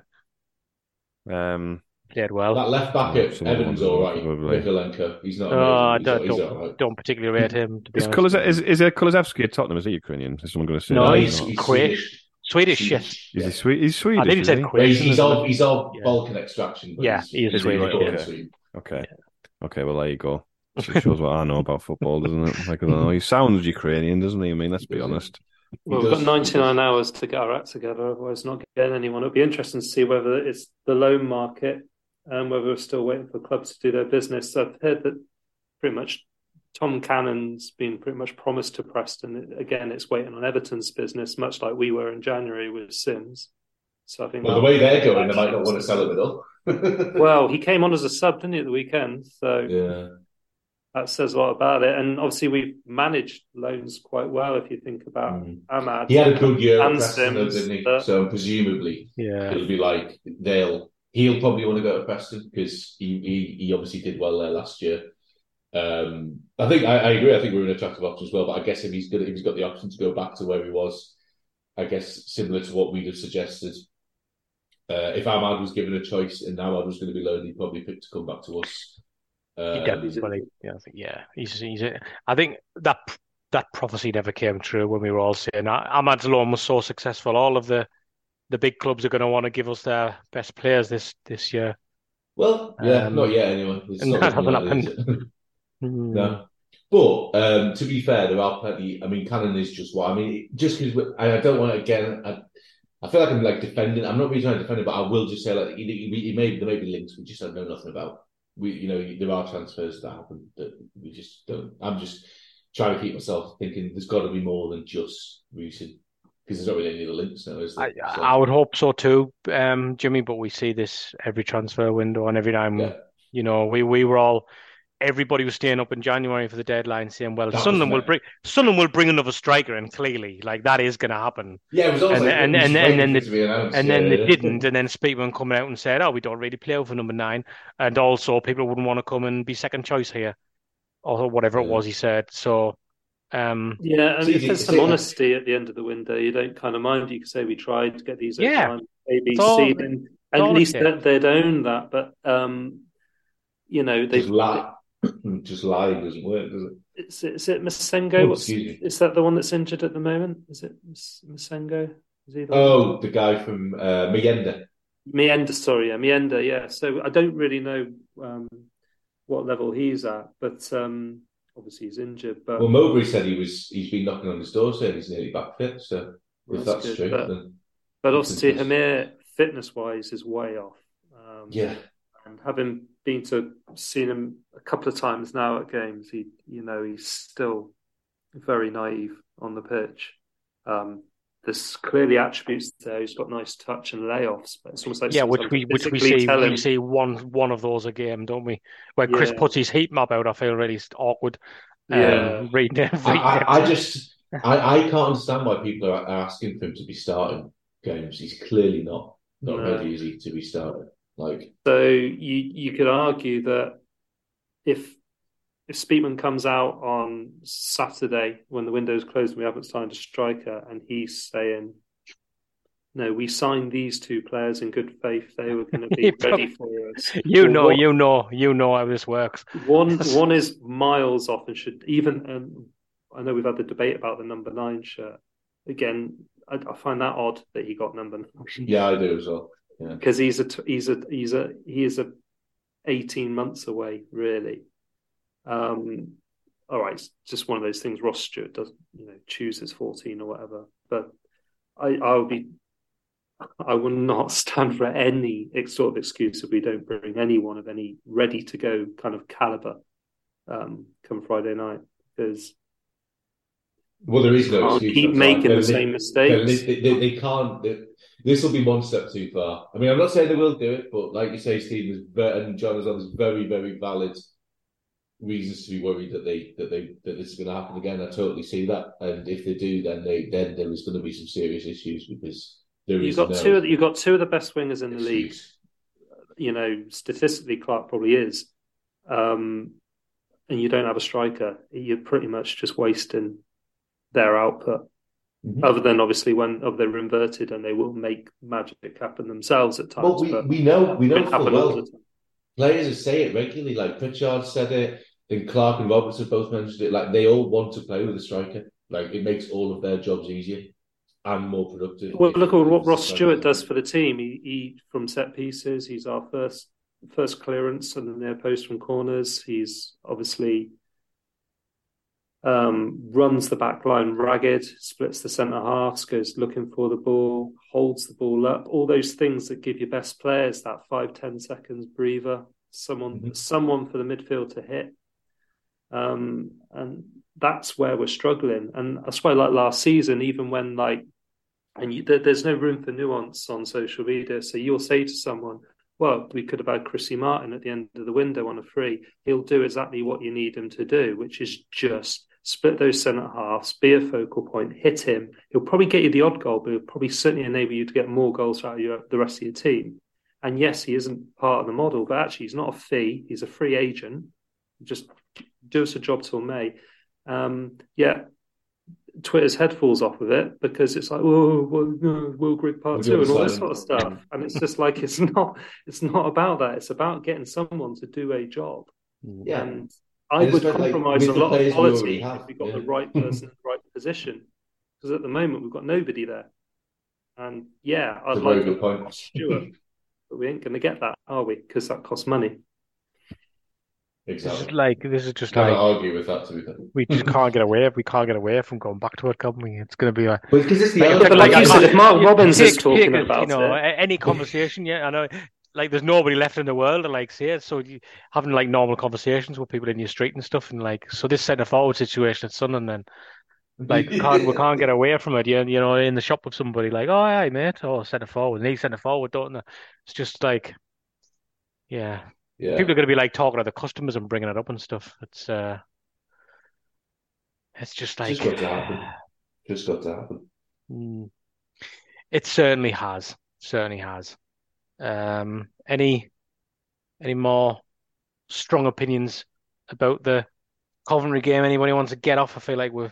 Um. Played well. That left back oh, at Evans, all right. Mikalenko, he's not. Oh, he's don't, not, don't, right. don't particularly rate him. To be is Kuleze, is is Kulezevsky at Tottenham? Is he Ukrainian? Is someone going to say? No, that he's, he's Swedish. Swedish, yes. Is he Swedish? He's Swedish. I think he said Swedish. He's of he's of yeah. Balkan extraction. But yeah, he is Swedish. Swedish. Yeah. Swedish. Okay, yeah. okay. Well, there you go. It shows what I know about football, doesn't it? Like I don't know. He sounds Ukrainian, doesn't he? I mean, let's be honest. Well, we've got ninety-nine hours to get our act together. Otherwise, not getting anyone. It'll be interesting to see whether it's the loan market. Um, whether we're still waiting for clubs to do their business. I've heard that pretty much Tom Cannon's been pretty much promised to Preston. Again, it's waiting on Everton's business, much like we were in January with Sims. So I think well, the way they're going, they might not want to sell him at all. Well, he came on as a sub, didn't he, at the weekend? So yeah. That says a lot about it. And obviously, we've managed loans quite well, if you think about mm. Amad. He had a good year at Preston, Sims, didn't he? But... So presumably, yeah. it'll be like they'll... He'll probably want to go to Preston because he, he, he obviously did well there last year. Um, I think I, I agree. I think we're an attractive option as well. But I guess if he's good, if he's got the option to go back to where he was, I guess similar to what we'd have suggested Uh, if Amad was given a choice and Amad was going to be loaned, he'd probably pick to come back to us. Uh, he definitely, yeah, I think, yeah. He's, he's a, I think that that prophecy never came true when we were all saying Ahmad's loan was so successful. All of the, the big clubs are going to want to give us their best players this, this year. Well, yeah, um, not yet anyway. It's not that hasn't happened. Is it? No. But um, to be fair, there are plenty. I mean, Cannon is just what I mean. Just because I don't want to again. I, I feel like I'm like defending. I'm not really trying to defend it, but I will just say like he, he, he may there may be links we just don't know nothing about. We, you know, there are transfers that happen that we just don't. I'm just trying to keep myself thinking there's got to be more than just Rusyn, because there's not really any other links now, is there? I, so, I would hope so too, um, Jimmy. But we see this every transfer window and every time. Yeah. You know, we we were all. Everybody was staying up in January for the deadline, saying, "Well, Sunderland will bring Sunderland will bring another striker," and clearly, like that is going to happen. Yeah, it was also. And, and, and, and then they, and yeah, then they yeah. didn't. And then Speakman coming out and said, "Oh, we don't really play over number nine," and also people wouldn't want to come and be second choice here, or whatever yeah. it was he said. So, um, yeah, I mean, if there's some honesty at the end of the window, you don't kind of mind. You can say we tried to get these, yeah, A, B, C, and at least they'd own that. But um, you know, they've. Just lying doesn't work, does it? Is it, is it Masengo? Oh, is that the one that's injured at the moment? Is it Masengo? Is he the oh, one? The guy from uh, Meander. Meander, sorry, yeah, Meander, yeah. So I don't really know um, what level he's at, but um, obviously he's injured. But well, Mowbray said he was. He's been knocking on his door saying he's nearly back fit. So well, if that's, that's good, true, but, then but obviously Hamir, fitness-wise, is way off. Um, yeah, and having. Been to seen him a couple of times now at games. He, you know, he's still very naive on the pitch. Um, there's clearly attributes there. He's got nice touch and layoffs, but it's almost like yeah, which we which we see we see one one of those a game, don't we? Where yeah. Chris puts his heat map out, I feel really awkward. Yeah, um, reading it. I, I, I just I, I can't understand why people are asking for him to be starting games. He's clearly not not no. ready, is he, to be starting. Like, so you, you could argue that if if Speakman comes out on Saturday when the window's closed and we haven't signed a striker and he's saying, no, we signed these two players in good faith, they were going to be ready for us. You well, know, one, you know, you know how this works. one one is miles off and should even, um, I know we've had the debate about the number nine shirt. Again, I, I find that odd that he got number nine. Yeah, I do as well. Because yeah. he's a he's a he's a he is a eighteen months away, really. Um, all right, it's just one of those things. Ross Stewart doesn't, you know, chooses fourteen or whatever. But I, I will be, I will not stand for any sort of excuse if we don't bring anyone of any ready to go kind of caliber um, come Friday night, because. Well, there is no excuse. Keep making the same mistakes. They, they, they can't. They, this will be one step too far. I mean, I'm not saying they will do it, but like you say, Steve and John, as well, there's very, very valid reasons to be worried that they that they that this is going to happen again. I totally see that, and if they do, then they then there is going to be some serious issues because there you've is got no two. Of, you've got two of the best wingers in the league. You know, statistically, Clark probably is, um, and you don't have a striker. You're pretty much just wasting their output, mm-hmm. other than obviously when of they're inverted and they will make magic happen themselves at times. Well, we, but we know we know full well. Players say it regularly, like Pritchard said it, then Clark and Roberts have both mentioned it. Like they all want to play with a striker. Like it makes all of their jobs easier and more productive. Well, look at what Ross Stewart does for the team. He, he from set pieces, he's our first first clearance and the near post from corners. He's obviously. Um, runs the back line ragged, splits the centre halves, goes looking for the ball, holds the ball up, all those things that give your best players that five, ten seconds breather, someone mm-hmm. someone for the midfield to hit. Um, and that's where we're struggling. And that's why, like last season, even when, like, and you, there, there's no room for nuance on social media, so you'll say to someone, well, we could have had Chrissy Martin at the end of the window on a free. He'll do exactly what you need him to do, which is just split those centre halves, be a focal point, hit him. He'll probably get you the odd goal, but he'll probably certainly enable you to get more goals out of your, the rest of your team. And yes, he isn't part of the model, but actually he's not a fee. He's a free agent. Just do us a job till May. Um, yeah, Twitter's head falls off of it because it's like, oh, well, no, Will Grigg part two and all this sort of stuff. And it's just like, it's not it's not about that. It's about getting someone to do a job. Yeah. And I would compromise like, a lot of quality we have, if we got yeah. the right person in the right position. Because at the moment, we've got nobody there. And yeah, I'd That's like to ask Stuart, but we ain't going to get that, are we? Because that costs money. Exactly. This is like this is just like argue with that. To be fair. We just can't get away. We can't get away from going back to it, can't we? It's going to be like because well, it's the like, but like, like you said, if Mark Robins is talking about you know it. Any conversation. Yeah, I know. Like there's nobody left in the world to like say it. So you, having like normal conversations with people in your street and stuff, and like so this centre forward situation at Sunderland, then like can't, we can't get away from it. You, you know, in the shop with somebody like, oh, hey mate, oh centre forward, need centre forward, don't they? It's just like, yeah. Yeah. People are going to be like talking to the customers and bringing it up and stuff. It's uh, it's just like just got to happen. Just got to happen. It certainly has, certainly has. Um, any any more strong opinions about the Coventry game? Anybody wants to get off? I feel like we're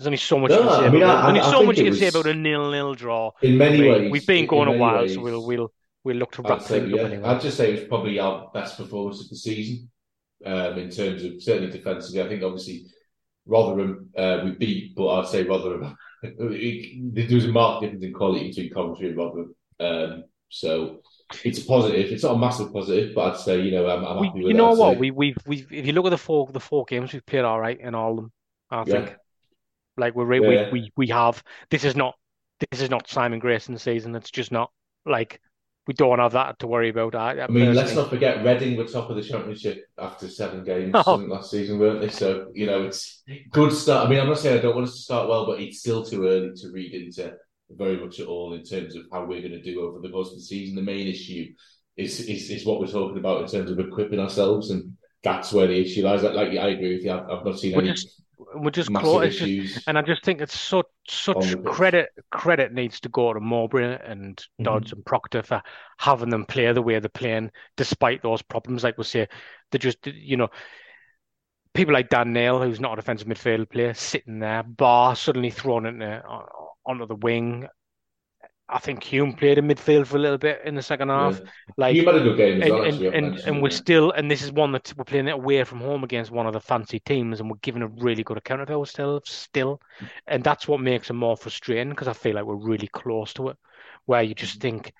there's only so much. No, you can say I mean, about I, I, there's only so much you can was... say about a nil-nil draw. In many I mean, ways, we've been going a while, ways. so we'll we'll. We look to wrap things up anyway. I'd just say it was probably our best performance of the season um, in terms of certainly defensively. I think obviously Rotherham uh, we beat, but I'd say Rotherham there was a marked difference in quality between Coventry and Rotherham. Um, so it's a positive. It's not a massive positive, but I'd say you know I'm, I'm we, happy with you know it, what we we we if you look at the four the four games we've played all right in all of them. I think yeah. like we're re- yeah. we we we have this is not this is not Simon Grayson's season. It's just not like. We don't have that to worry about. I, I mean, let's not forget Reading were top of the championship after seven games oh. last season, weren't they? So, you know, it's good start. I mean, I'm not saying I don't want us to start well, but it's still too early to read into very much at all in terms of how we're going to do over the course of the season. The main issue is is, is what we're talking about in terms of equipping ourselves, and that's where the issue lies. Like, like I agree with you. I've, I've not seen we're any just, we're just massive close. issues. Just, and I just think it's so, such credit credit needs to go to Mowbray and mm-hmm. Dodds and Proctor for having them play the way they're playing, despite those problems. Like we say, they just, you know, people like Dan Neil, who's not a defensive midfield player, sitting there, Barr suddenly thrown into, onto the wing. I think Hume played in midfield for a little bit in the second half. Yeah. Like you had a good game, and, and, and, and, and we're yeah. still, and this is one that we're playing it away from home against one of the fancy teams, and we're giving a really good account of ourselves still, and that's what makes it more frustrating because I feel like we're really close to it, where you just think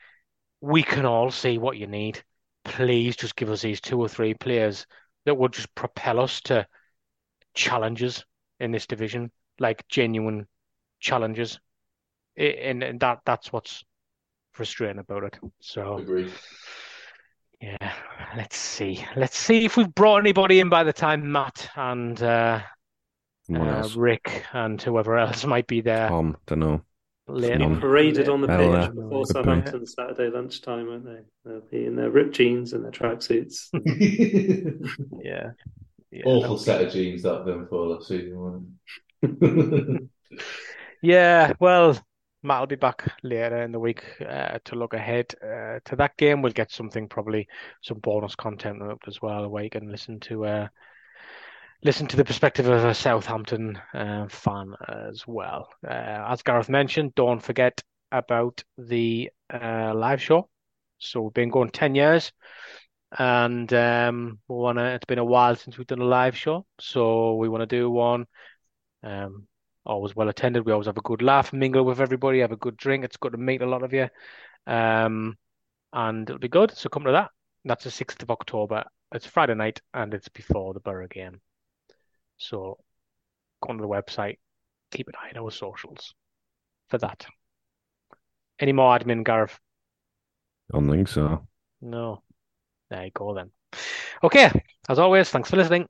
we can all see what you need. Please just give us these two or three players that will just propel us to challenges in this division, like genuine challenges. And, and that that's what's frustrating about it. So, Agreed. yeah, let's see. Let's see if we've brought anybody in by the time Matt and uh, uh, Rick and whoever else might be there. Tom, don't know. Later. Paraded on the pitch uh, before Southampton be. Saturday lunchtime, weren't they? They'll be in their ripped jeans and their tracksuits. yeah. yeah. Awful set of jeans that them for last season, wasn't it? yeah, well... Matt will be back later in the week uh, to look ahead uh, to that game. We'll get something, probably some bonus content up as well, where you can listen to uh, listen to the perspective of a Southampton uh, fan as well. Uh, as Gareth mentioned, don't forget about the uh, live show. So we've been going ten years, and um, we wanna. It's been a while since we've done a live show, so we want to do one. Um, Always well attended. We always have a good laugh, mingle with everybody, have a good drink. It's good to meet a lot of you, um, and it'll be good. So come to that. That's the sixth of October. It's Friday night, and it's before the Borough game. So go on to the website. Keep an eye on our socials for that. Any more admin, Gareth? I don't think so. No. There you go then. Okay. As always, thanks for listening.